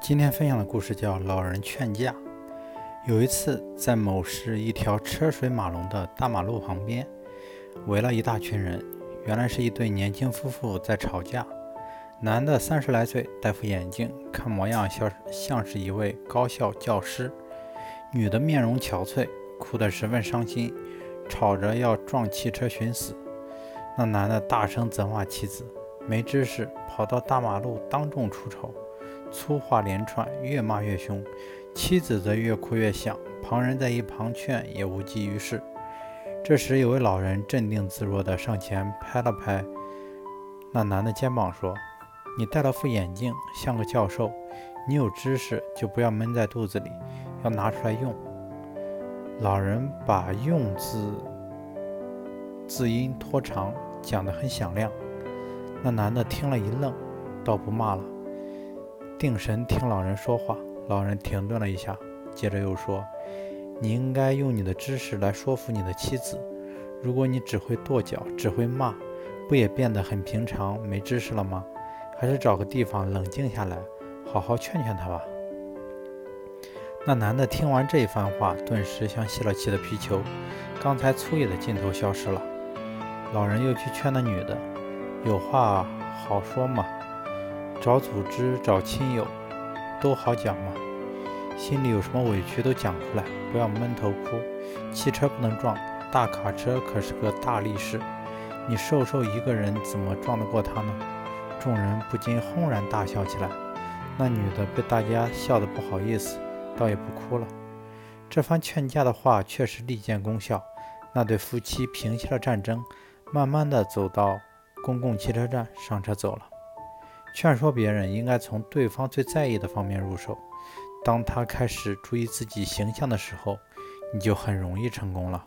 今天分享的故事叫《老人劝架》。有一次，在某市一条车水马龙的大马路旁边，围了一大群人。原来是一对年轻夫妇在吵架。男的30来岁，戴副眼镜，看模样像是一位高校教师；女的面容憔悴，哭得十分伤心，吵着要撞汽车寻死。那男的大声责骂妻子没知识，跑到大马路当众出丑，粗话连串，越骂越凶。妻子则越哭越响，旁人在一旁劝也无济于事。这时有位老人镇定自若地上前拍了拍那男的肩膀，说：“你戴了副眼镜，像个教授，你有知识就不要闷在肚子里，要拿出来用。”老人把用字音拖长，讲得很响亮。那男的听了一愣，倒不骂了，定神听老人说话。老人停顿了一下，接着又说：“你应该用你的知识来说服你的妻子，如果你只会跺脚，只会骂，不也变得很平常没知识了吗？还是找个地方冷静下来，好好劝劝他吧。”那男的听完这一番话，顿时像泄了气的皮球，刚才粗野的劲头消失了。老人又去劝那女的：“有话好说嘛，找组织，找亲友都好讲嘛，心里有什么委屈都讲出来，不要闷头哭。汽车不能撞，大卡车可是个大力士，你瘦一个人怎么撞得过他呢？”众人不禁轰然大笑起来。那女的被大家笑得不好意思，倒也不哭了。这番劝架的话确实立见功效，那对夫妻平息了战争，慢慢的走到公共汽车站，上车走了。劝说别人应该从对方最在意的方面入手，当他开始注意自己形象的时候，你就很容易成功了。